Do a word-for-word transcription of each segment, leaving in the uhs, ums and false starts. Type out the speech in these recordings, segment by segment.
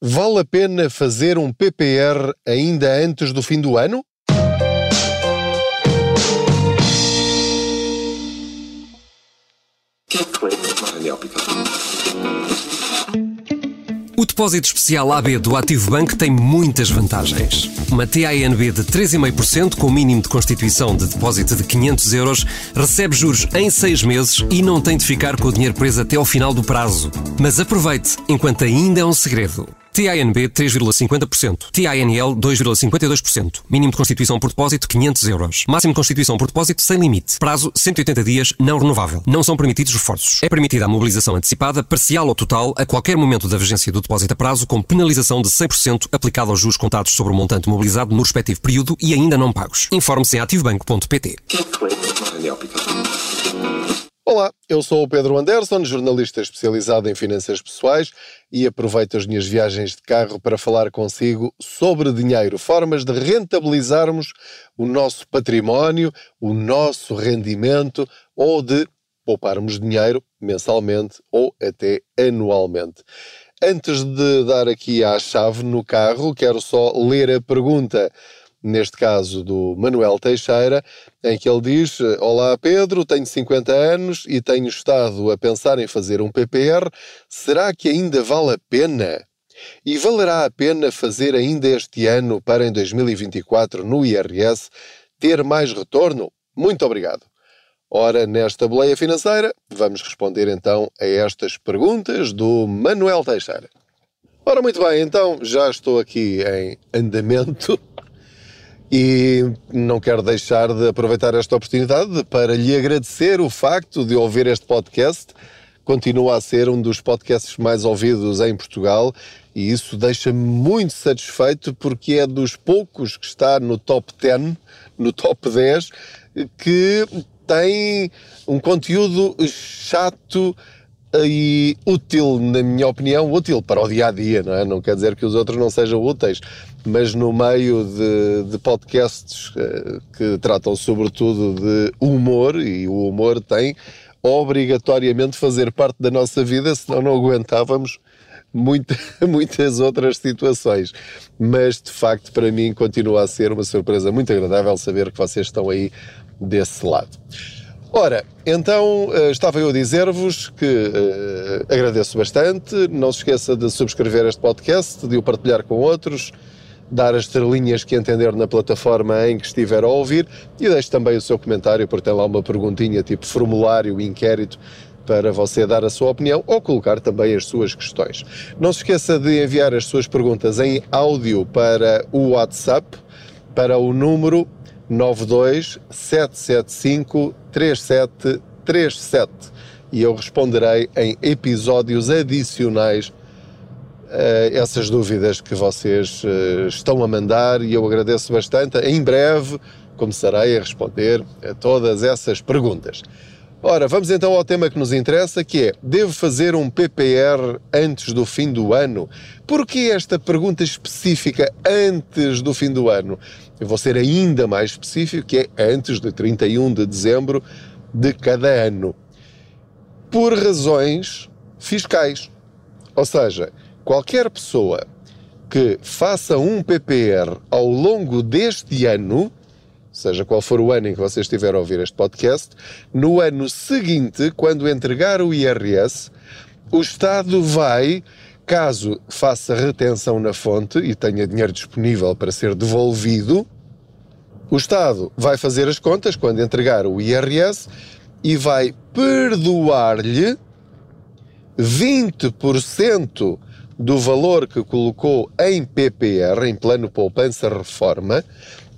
Vale a pena fazer um P P R ainda antes do fim do ano? O depósito especial A B do ActivoBank tem muitas vantagens. Uma T A N B de três vírgula cinco por cento com o mínimo de constituição de depósito de quinhentos euros, recebe juros em seis meses e não tem de ficar com o dinheiro preso até ao final do prazo. Mas aproveite, enquanto ainda é um segredo. T I N B três vírgula cinquenta por cento, T I N L dois vírgula cinquenta e dois por cento, mínimo de constituição por depósito quinhentos euros, máximo de constituição por depósito sem limite, prazo cento e oitenta dias, não renovável, não são permitidos reforços. É permitida a mobilização antecipada, parcial ou total, a qualquer momento da vigência do depósito a prazo, com penalização de cem por cento aplicada aos juros contados sobre o montante mobilizado no respectivo período e ainda não pagos. Informe-se em activobank ponto pt. Olá, eu sou o Pedro Andersson, jornalista especializado em finanças pessoais e aproveito as minhas viagens de carro para falar consigo sobre dinheiro, formas de rentabilizarmos o nosso património, o nosso rendimento ou de pouparmos dinheiro mensalmente ou até anualmente. Antes de dar aqui à chave no carro, quero só ler a pergunta. Neste caso do Manuel Teixeira, em que ele diz: Olá Pedro, tenho cinquenta anos e tenho estado a pensar em fazer um P P R. Será que ainda vale a pena? E valerá a pena fazer ainda este ano para em dois mil e vinte e quatro no I R S ter mais retorno? Muito obrigado. Ora, nesta boleia financeira, vamos responder então a estas perguntas do Manuel Teixeira. Ora, muito bem, então já estou aqui em andamento. E não quero deixar de aproveitar esta oportunidade para lhe agradecer o facto de ouvir este podcast. Continua a ser um dos podcasts mais ouvidos em Portugal e isso deixa-me muito satisfeito porque é dos poucos que está no top dez, no top dez, que tem um conteúdo chato e útil, na minha opinião, útil para o dia-a-dia, não é? Não quer dizer que os outros não sejam úteis, mas no meio de, de podcasts que tratam sobretudo de humor, e o humor tem obrigatoriamente fazer parte da nossa vida, senão não aguentávamos muita, muitas outras situações. Mas, de facto, para mim continua a ser uma surpresa muito agradável saber que vocês estão aí desse lado. Ora, então estava eu a dizer-vos que uh, agradeço bastante, não se esqueça de subscrever este podcast, de o partilhar com outros, dar as estrelinhas que entender na plataforma em que estiver a ouvir e deixe também o seu comentário, porque tem lá uma perguntinha tipo formulário, inquérito, para você dar a sua opinião ou colocar também as suas questões. Não se esqueça de enviar as suas perguntas em áudio para o WhatsApp, para o número nove dois sete sete cinco três sete três sete e eu responderei em episódios adicionais a essas dúvidas que vocês estão a mandar e eu agradeço bastante. Em breve começarei a responder a todas essas perguntas. Ora, vamos então ao tema que nos interessa, que é: devo fazer um P P R antes do fim do ano? Porquê esta pergunta específica antes do fim do ano? Eu vou ser ainda mais específico, que é antes de trinta e um de dezembro de cada ano. Por razões fiscais. Ou seja, qualquer pessoa que faça um P P R ao longo deste ano, seja qual for o ano em que vocês estiver a ouvir este podcast, no ano seguinte, quando entregar o I R S, o Estado vai, caso faça retenção na fonte e tenha dinheiro disponível para ser devolvido, o Estado vai fazer as contas quando entregar o I R S e vai perdoar-lhe vinte por cento do valor que colocou em P P R, em Plano Poupança-Reforma,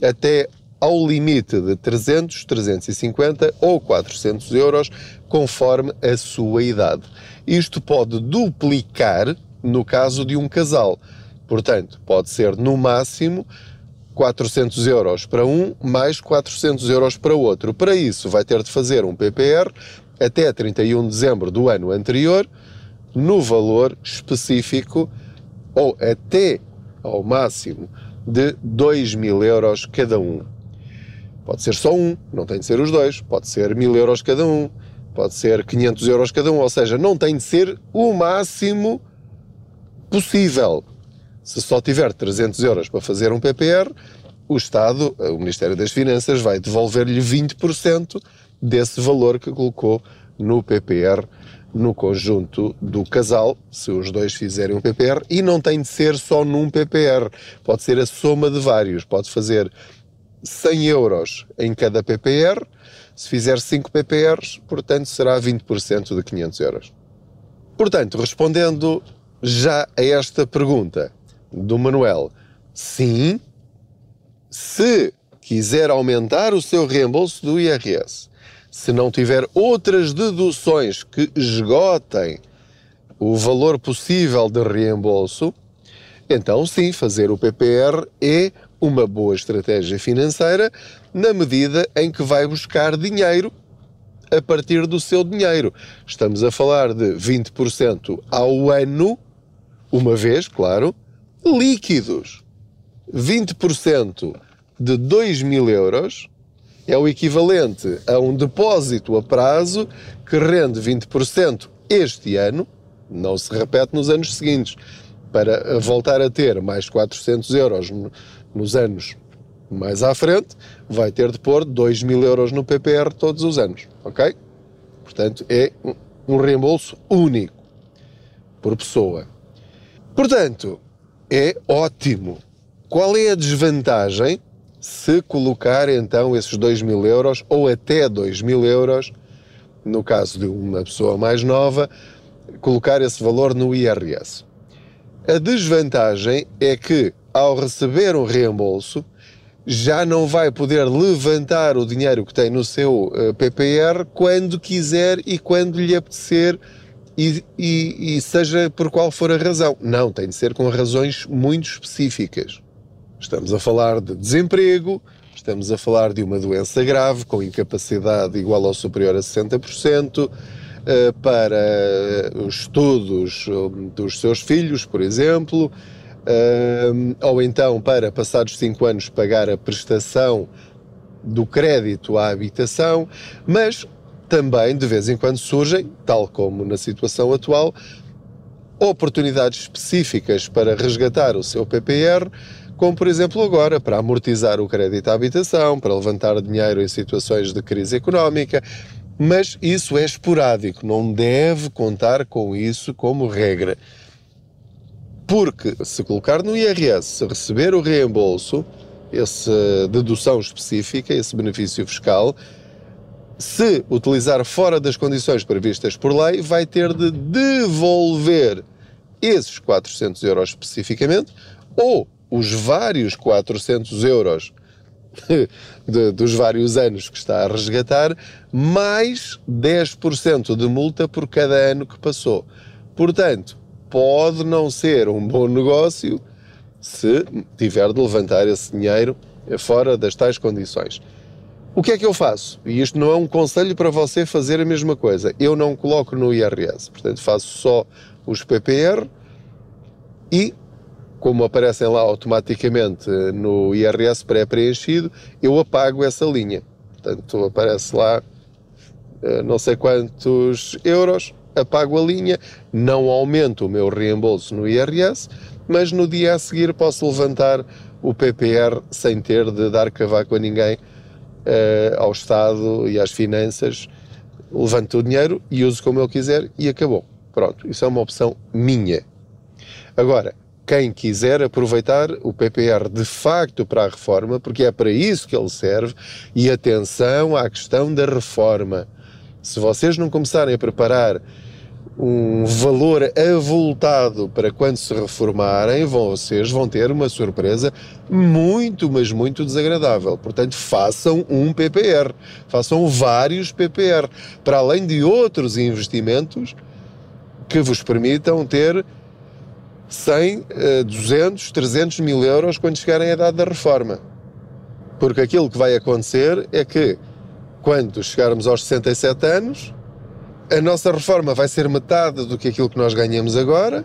até ao limite de trezentos, trezentos e cinquenta ou quatrocentos euros, conforme a sua idade. Isto pode duplicar no caso de um casal. Portanto, pode ser no máximo quatrocentos euros para um, mais quatrocentos euros para outro. Para isso, vai ter de fazer um P P R até trinta e um de dezembro do ano anterior, no valor específico, ou até ao máximo de dois mil euros cada um. Pode ser só um, não tem de ser os dois, pode ser mil euros cada um, pode ser quinhentos euros cada um, ou seja, não tem de ser o máximo possível. Se só tiver trezentos euros para fazer um P P R, o Estado, o Ministério das Finanças, vai devolver-lhe vinte por cento desse valor que colocou no P P R no conjunto do casal, se os dois fizerem um P P R, e não tem de ser só num P P R, pode ser a soma de vários, pode fazer cem euros em cada P P R, se fizer cinco P P Rs, portanto será vinte por cento de quinhentos euros. Portanto, respondendo já a esta pergunta do Manuel, sim, se quiser aumentar o seu reembolso do I R S, se não tiver outras deduções que esgotem o valor possível de reembolso, então sim, fazer o P P R é uma boa estratégia financeira na medida em que vai buscar dinheiro a partir do seu dinheiro. Estamos a falar de vinte por cento ao ano, uma vez, claro, líquidos. vinte por cento de dois mil euros é o equivalente a um depósito a prazo que rende vinte por cento este ano, não se repete nos anos seguintes, para voltar a ter mais quatrocentos euros nos anos mais à frente, vai ter de pôr dois mil euros no P P R todos os anos, ok? Portanto, é um reembolso único por pessoa. Portanto, é ótimo. Qual é a desvantagem se colocar então esses dois mil euros ou até dois mil euros, no caso de uma pessoa mais nova, colocar esse valor no I R S? A desvantagem é que, ao receber um reembolso, já não vai poder levantar o dinheiro que tem no seu P P R quando quiser e quando lhe apetecer, e, e, e seja por qual for a razão. Não, tem de ser com razões muito específicas. Estamos a falar de desemprego, estamos a falar de uma doença grave, com incapacidade igual ou superior a sessenta por cento, para os estudos dos seus filhos, por exemplo, ou então para, passados cinco anos, pagar a prestação do crédito à habitação, mas também, de vez em quando, surgem, tal como na situação atual, oportunidades específicas para resgatar o seu P P R, como por exemplo agora, para amortizar o crédito à habitação, para levantar dinheiro em situações de crise económica, mas isso é esporádico, não deve contar com isso como regra. Porque se colocar no I R S, se receber o reembolso, essa dedução específica, esse benefício fiscal, se utilizar fora das condições previstas por lei, vai ter de devolver esses quatrocentos euros especificamente, ou os vários quatrocentos euros de, dos vários anos que está a resgatar, mais dez por cento de multa por cada ano que passou. Portanto, pode não ser um bom negócio se tiver de levantar esse dinheiro fora das tais condições. O que é que eu faço? E isto não é um conselho para você fazer a mesma coisa. Eu não coloco no I R S, portanto faço só os P P R e, como aparecem lá automaticamente no I R S pré-preenchido, eu apago essa linha. Portanto, aparece lá não sei quantos euros, apago a linha, não aumento o meu reembolso no I R S, mas no dia a seguir posso levantar o P P R sem ter de dar cavaco a ninguém, ao Estado e às finanças. Levanto o dinheiro e uso como eu quiser e acabou. Pronto, isso é uma opção minha. Agora, quem quiser aproveitar o P P R de facto para a reforma, porque é para isso que ele serve, e atenção à questão da reforma. Se vocês não começarem a preparar um valor avultado para quando se reformarem, vocês vão ter uma surpresa muito, mas muito desagradável. Portanto, façam um P P R, façam vários P P R, para além de outros investimentos que vos permitam ter cem, duzentos, trezentos mil euros quando chegarem à idade da reforma. Porque aquilo que vai acontecer é que, quando chegarmos aos sessenta e sete anos, a nossa reforma vai ser metade do que aquilo que nós ganhamos agora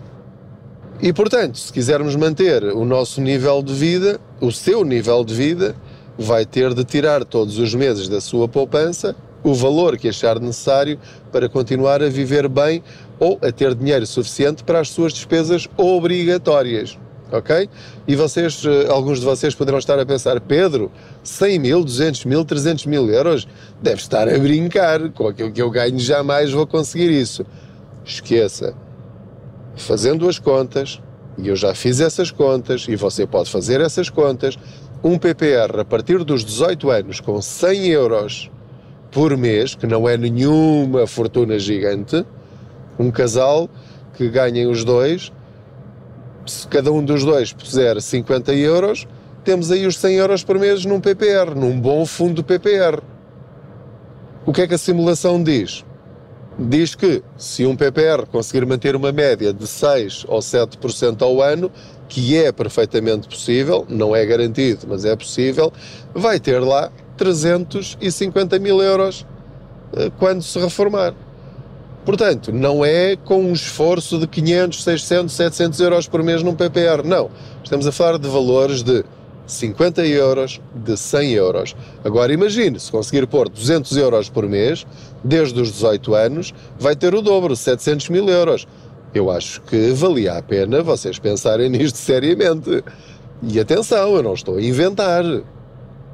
e, portanto, se quisermos manter o nosso nível de vida, o seu nível de vida, vai ter de tirar todos os meses da sua poupança o valor que achar necessário para continuar a viver bem ou a ter dinheiro suficiente para as suas despesas obrigatórias. ok? E vocês, alguns de vocês poderão estar a pensar, Pedro, cem mil, duzentos mil, trezentos mil euros, deve estar a brincar, com aquilo que eu ganho jamais vou conseguir isso. Esqueça, fazendo as contas, e eu já fiz essas contas, e você pode fazer essas contas, um P P R a partir dos dezoito anos com cem euros por mês, que não é nenhuma fortuna gigante, um casal que ganhem os dois, se cada um dos dois puser cinquenta euros, temos aí os cem euros por mês num P P R, num bom fundo P P R. O que é que a simulação diz? Diz que se um P P R conseguir manter uma média de seis ou sete por cento ao ano, que é perfeitamente possível, não é garantido, mas é possível, vai ter lá trezentos e cinquenta mil euros quando se reformar. Portanto, não é com um esforço de quinhentos, seiscentos, setecentos euros por mês num P P R, não. Estamos a falar de valores de cinquenta euros, de cem euros. Agora imagine, se conseguir pôr duzentos euros por mês, desde os dezoito anos, vai ter o dobro, setecentos mil euros. Eu acho que valia a pena vocês pensarem nisto seriamente. E atenção, eu não estou a inventar.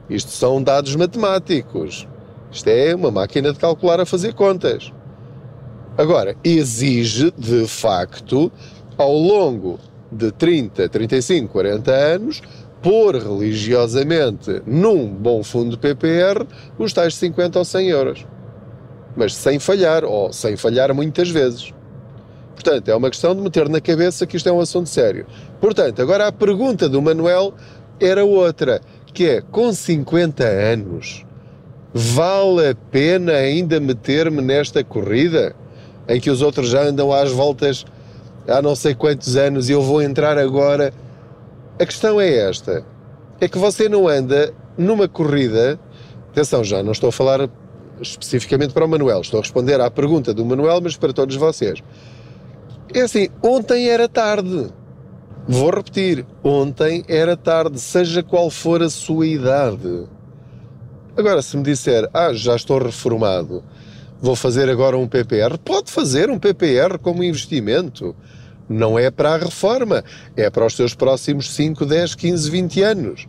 Isto são dados matemáticos. Isto é uma máquina de calcular a fazer contas. Agora, exige, de facto, ao longo de trinta, trinta e cinco, quarenta anos, pôr religiosamente num bom fundo P P R os tais cinquenta ou cem euros. Mas sem falhar, ou sem falhar muitas vezes. Portanto, é uma questão de meter na cabeça que isto é um assunto sério. Portanto, agora a pergunta do Manuel era outra, que é, com cinquenta anos, vale a pena ainda meter-me nesta corrida? Em que os outros já andam às voltas há não sei quantos anos e eu vou entrar agora. A questão é esta, é que você não anda numa corrida, atenção já, não estou a falar especificamente para o Manuel, estou a responder à pergunta do Manuel, mas para todos vocês. É assim, ontem era tarde, vou repetir, ontem era tarde, seja qual for a sua idade. Agora se me disser, ah, já estou reformado, vou fazer agora um P P R. Pode fazer um P P R como investimento. Não é para a reforma, é para os seus próximos cinco, dez, quinze, vinte anos.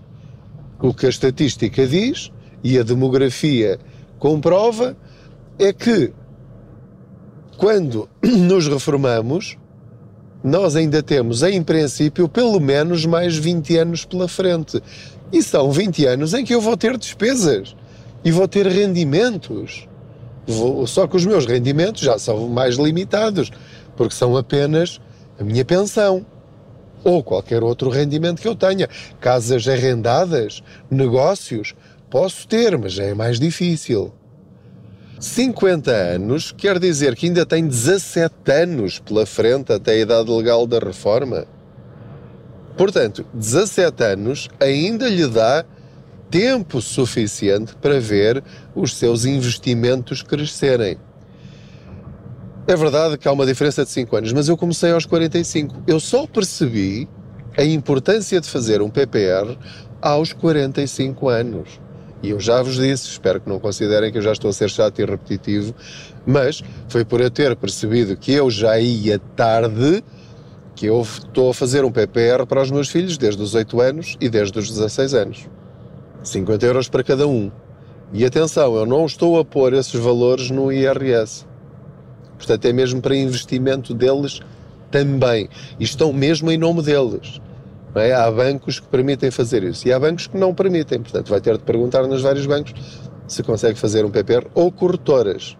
O que a estatística diz, e a demografia comprova, é que quando nos reformamos, nós ainda temos, em princípio, pelo menos mais vinte anos pela frente. E são vinte anos em que eu vou ter despesas e vou ter rendimentos. Vou, só que os meus rendimentos já são mais limitados, porque são apenas a minha pensão ou qualquer outro rendimento que eu tenha. Casas arrendadas, negócios, posso ter, mas já é mais difícil. cinquenta anos quer dizer que ainda tem dezassete anos pela frente até a idade legal da reforma. Portanto, dezassete anos ainda lhe dá tempo suficiente para ver os seus investimentos crescerem. É verdade que há uma diferença de cinco anos, mas eu comecei aos quarenta e cinco. Eu só percebi a importância de fazer um P P R aos quarenta e cinco anos. E eu já vos disse, espero que não considerem que eu já estou a ser chato e repetitivo, mas foi por eu ter percebido que eu já ia tarde que eu estou a fazer um P P R para os meus filhos desde os oito anos e desde os dezasseis anos. cinquenta euros para cada um. E atenção, eu não estou a pôr esses valores no I R S. Portanto, é mesmo para investimento deles também. E estão mesmo em nome deles. Não é? Há bancos que permitem fazer isso. E há bancos que não permitem. Portanto, vai ter de perguntar nos vários bancos se consegue fazer um P P R ou corretoras.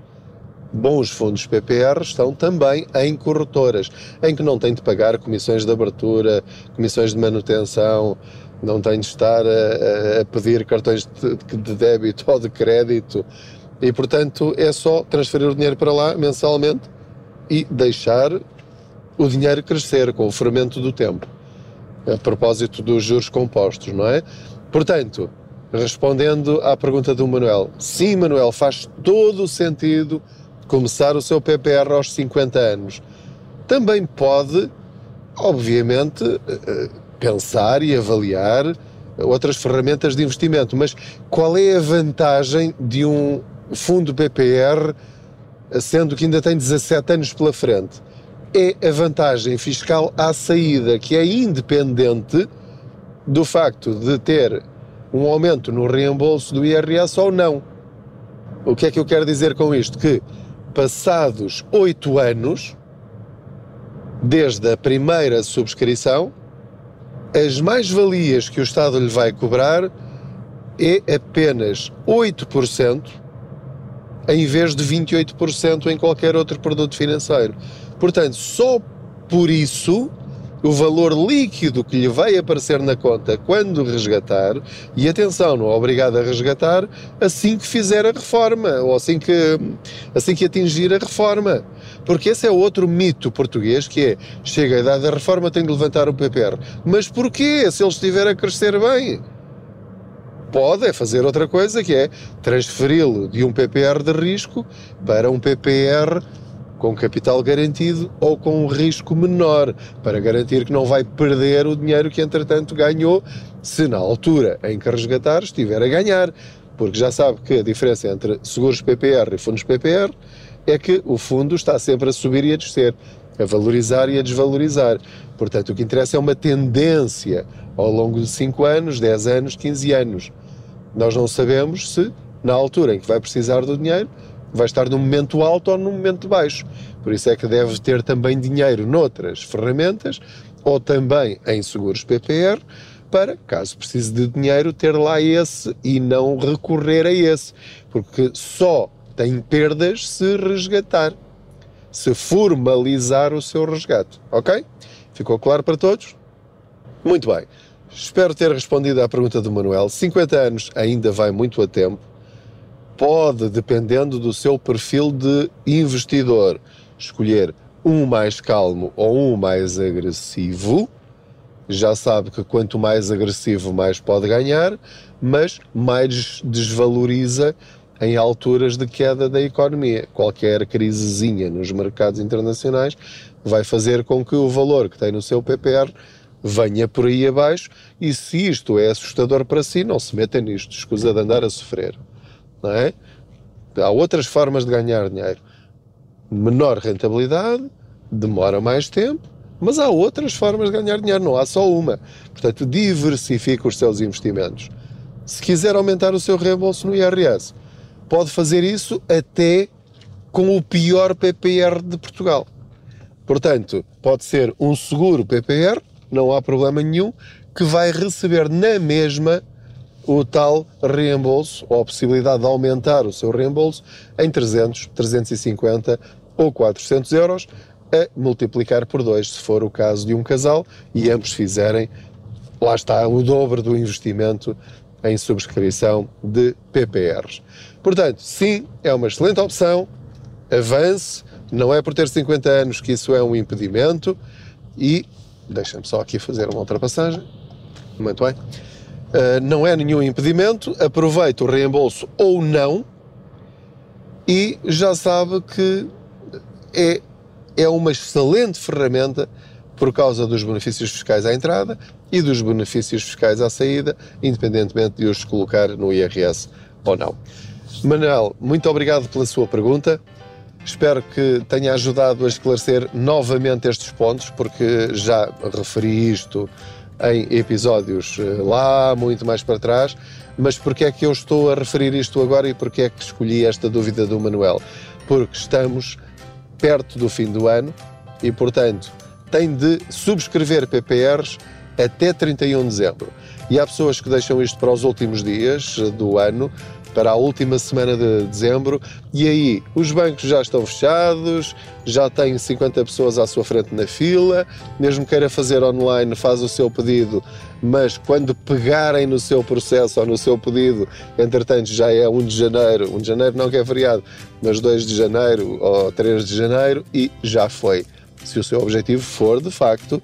Bons fundos P P R estão também em corretoras, em que não tem de pagar comissões de abertura, comissões de manutenção, não tem de estar a, a pedir cartões de, de débito ou de crédito e, portanto, é só transferir o dinheiro para lá mensalmente e deixar o dinheiro crescer com o fermento do tempo, a propósito dos juros compostos, não é? Portanto, respondendo à pergunta do Manuel, sim, Manuel, faz todo o sentido começar o seu P P R aos cinquenta anos. Também pode, obviamente, pensar e avaliar outras ferramentas de investimento, mas qual é a vantagem de um fundo P P R, sendo que ainda tem dezassete anos pela frente? é a vantagem fiscal à saída, que é independente do facto de ter um aumento no reembolso do I R S ou não. O que é que eu quero dizer com isto? Que passados oito anos, desde a primeira subscrição, as mais-valias que o Estado lhe vai cobrar é apenas oito por cento em vez de vinte e oito por cento em qualquer outro produto financeiro. Portanto, só por isso o valor líquido que lhe vai aparecer na conta quando resgatar, e atenção, não é obrigado a resgatar assim que fizer a reforma, ou assim que, assim que atingir a reforma. Porque esse é outro mito português, que é, chega a idade da reforma, tem de levantar o P P R. Mas porquê? Se ele estiver a crescer bem? Pode é fazer outra coisa, que é transferi-lo de um P P R de risco para um P P R com capital garantido ou com um risco menor, para garantir que não vai perder o dinheiro que entretanto ganhou, se na altura em que resgatar estiver a ganhar, porque já sabe que a diferença entre seguros P P R e fundos P P R é que o fundo está sempre a subir e a descer, a valorizar e a desvalorizar. Portanto, o que interessa é uma tendência ao longo de cinco anos, dez anos, quinze anos. Nós não sabemos se, na altura em que vai precisar do dinheiro, vai estar num momento alto ou num momento baixo. Por isso é que deve ter também dinheiro noutras ferramentas, ou também em seguros P P R, para, caso precise de dinheiro, ter lá esse e não recorrer a esse, porque só tem perdas se resgatar, se formalizar o seu resgate, ok? Ficou claro para todos? Muito bem, espero ter respondido à pergunta do Manuel. cinquenta anos ainda vai muito a tempo. Pode, dependendo do seu perfil de investidor, escolher um mais calmo ou um mais agressivo. Já sabe que quanto mais agressivo, mais pode ganhar, mas mais desvaloriza em alturas de queda da economia. Qualquer crisezinha nos mercados internacionais vai fazer com que o valor que tem no seu P P R venha por aí abaixo, e se isto é assustador para si, não se meta nisto, escusa de andar a sofrer. Não é? Há outras formas de ganhar dinheiro. Menor rentabilidade, demora mais tempo, mas há outras formas de ganhar dinheiro, não há só uma. Portanto, diversifique os seus investimentos. Se quiser aumentar o seu reembolso no I R S, pode fazer isso até com o pior P P R de Portugal. Portanto, pode ser um seguro P P R, não há problema nenhum, que vai receber na mesma o tal reembolso, ou a possibilidade de aumentar o seu reembolso em trezentos, trezentos e cinquenta ou quatrocentos euros, a multiplicar por dois, se for o caso de um casal e ambos fizerem, lá está, o dobro do investimento em subscrição de P P Rs. Portanto, sim, é uma excelente opção, avance, não é por ter cinquenta anos que isso é um impedimento. E deixa-me só aqui fazer uma ultrapassagem, muito bem. Uh, não é nenhum impedimento, aproveite o reembolso ou não, e já sabe que é, é uma excelente ferramenta por causa dos benefícios fiscais à entrada e dos benefícios fiscais à saída, independentemente de os colocar no I R S ou não. Manuel, muito obrigado pela sua pergunta, espero que tenha ajudado a esclarecer novamente estes pontos, porque já referi isto em episódios lá, muito mais para trás, mas porque é que eu estou a referir isto agora e porque é que escolhi esta dúvida do Manuel? Porque estamos perto do fim do ano e, portanto, tem de subscrever P P Rs até trinta e um de dezembro. E há pessoas que deixam isto para os últimos dias do ano, para a última semana de dezembro, e aí os bancos já estão fechados, já têm cinquenta pessoas à sua frente na fila, mesmo queira fazer online, faz o seu pedido, mas quando pegarem no seu processo ou no seu pedido, entretanto já é um de janeiro, um de janeiro não, que é feriado, mas dois de janeiro ou três de janeiro, e já foi. Se o seu objetivo for de facto,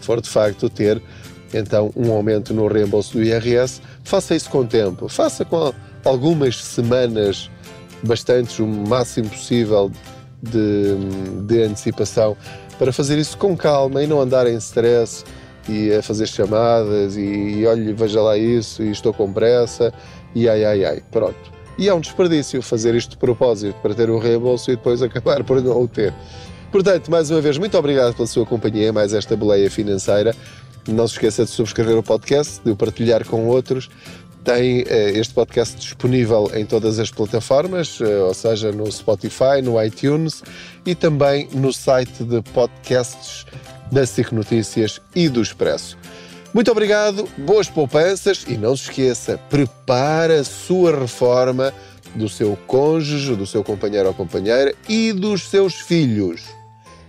for de facto ter então um aumento no reembolso do I R S, faça isso com tempo, faça com algumas semanas, bastantes, o máximo possível de, de antecipação, para fazer isso com calma e não andar em stress e a fazer chamadas e, e olha, veja lá isso e estou com pressa e ai, ai, ai, pronto. E é um desperdício fazer isto de propósito para ter o reembolso e depois acabar por não o ter. Portanto, mais uma vez, muito obrigado pela sua companhia, mais esta boleia financeira. Não se esqueça de subscrever o podcast, de o partilhar com outros. Tem uh, este podcast disponível em todas as plataformas, uh, ou seja, no Spotify, no iTunes e também no site de podcasts da S I C Notícias e do Expresso. Muito obrigado, boas poupanças e não se esqueça, prepara a sua reforma do seu cônjuge, do seu companheiro ou companheira e dos seus filhos.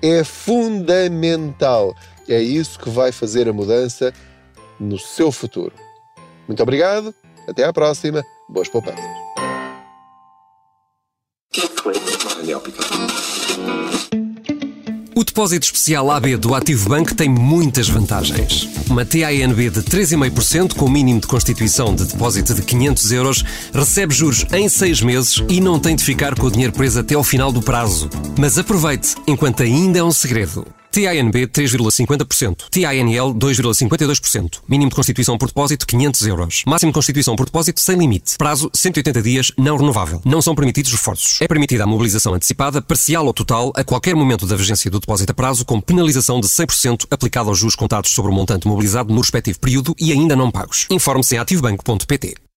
É fundamental. É isso que vai fazer a mudança no seu futuro. Muito obrigado, até à próxima. Boas poupanças. O depósito especial A B do ActivoBank tem muitas vantagens. Uma T A N B de três vírgula cinco por cento com o mínimo de constituição de depósito de quinhentos euros, recebe juros em seis meses e não tem de ficar com o dinheiro preso até ao final do prazo. Mas aproveite, enquanto ainda é um segredo. T I N B três vírgula cinquenta por cento, T I N L dois vírgula cinquenta e dois por cento, mínimo de constituição por depósito quinhentos euros, máximo de constituição por depósito sem limite, prazo cento e oitenta dias, não renovável, não são permitidos reforços, é permitida a mobilização antecipada, parcial ou total, a qualquer momento da vigência do depósito a prazo, com penalização de cem por cento aplicada aos juros contados sobre o montante mobilizado no respectivo período e ainda não pagos. Informe-se em activobank ponto pt.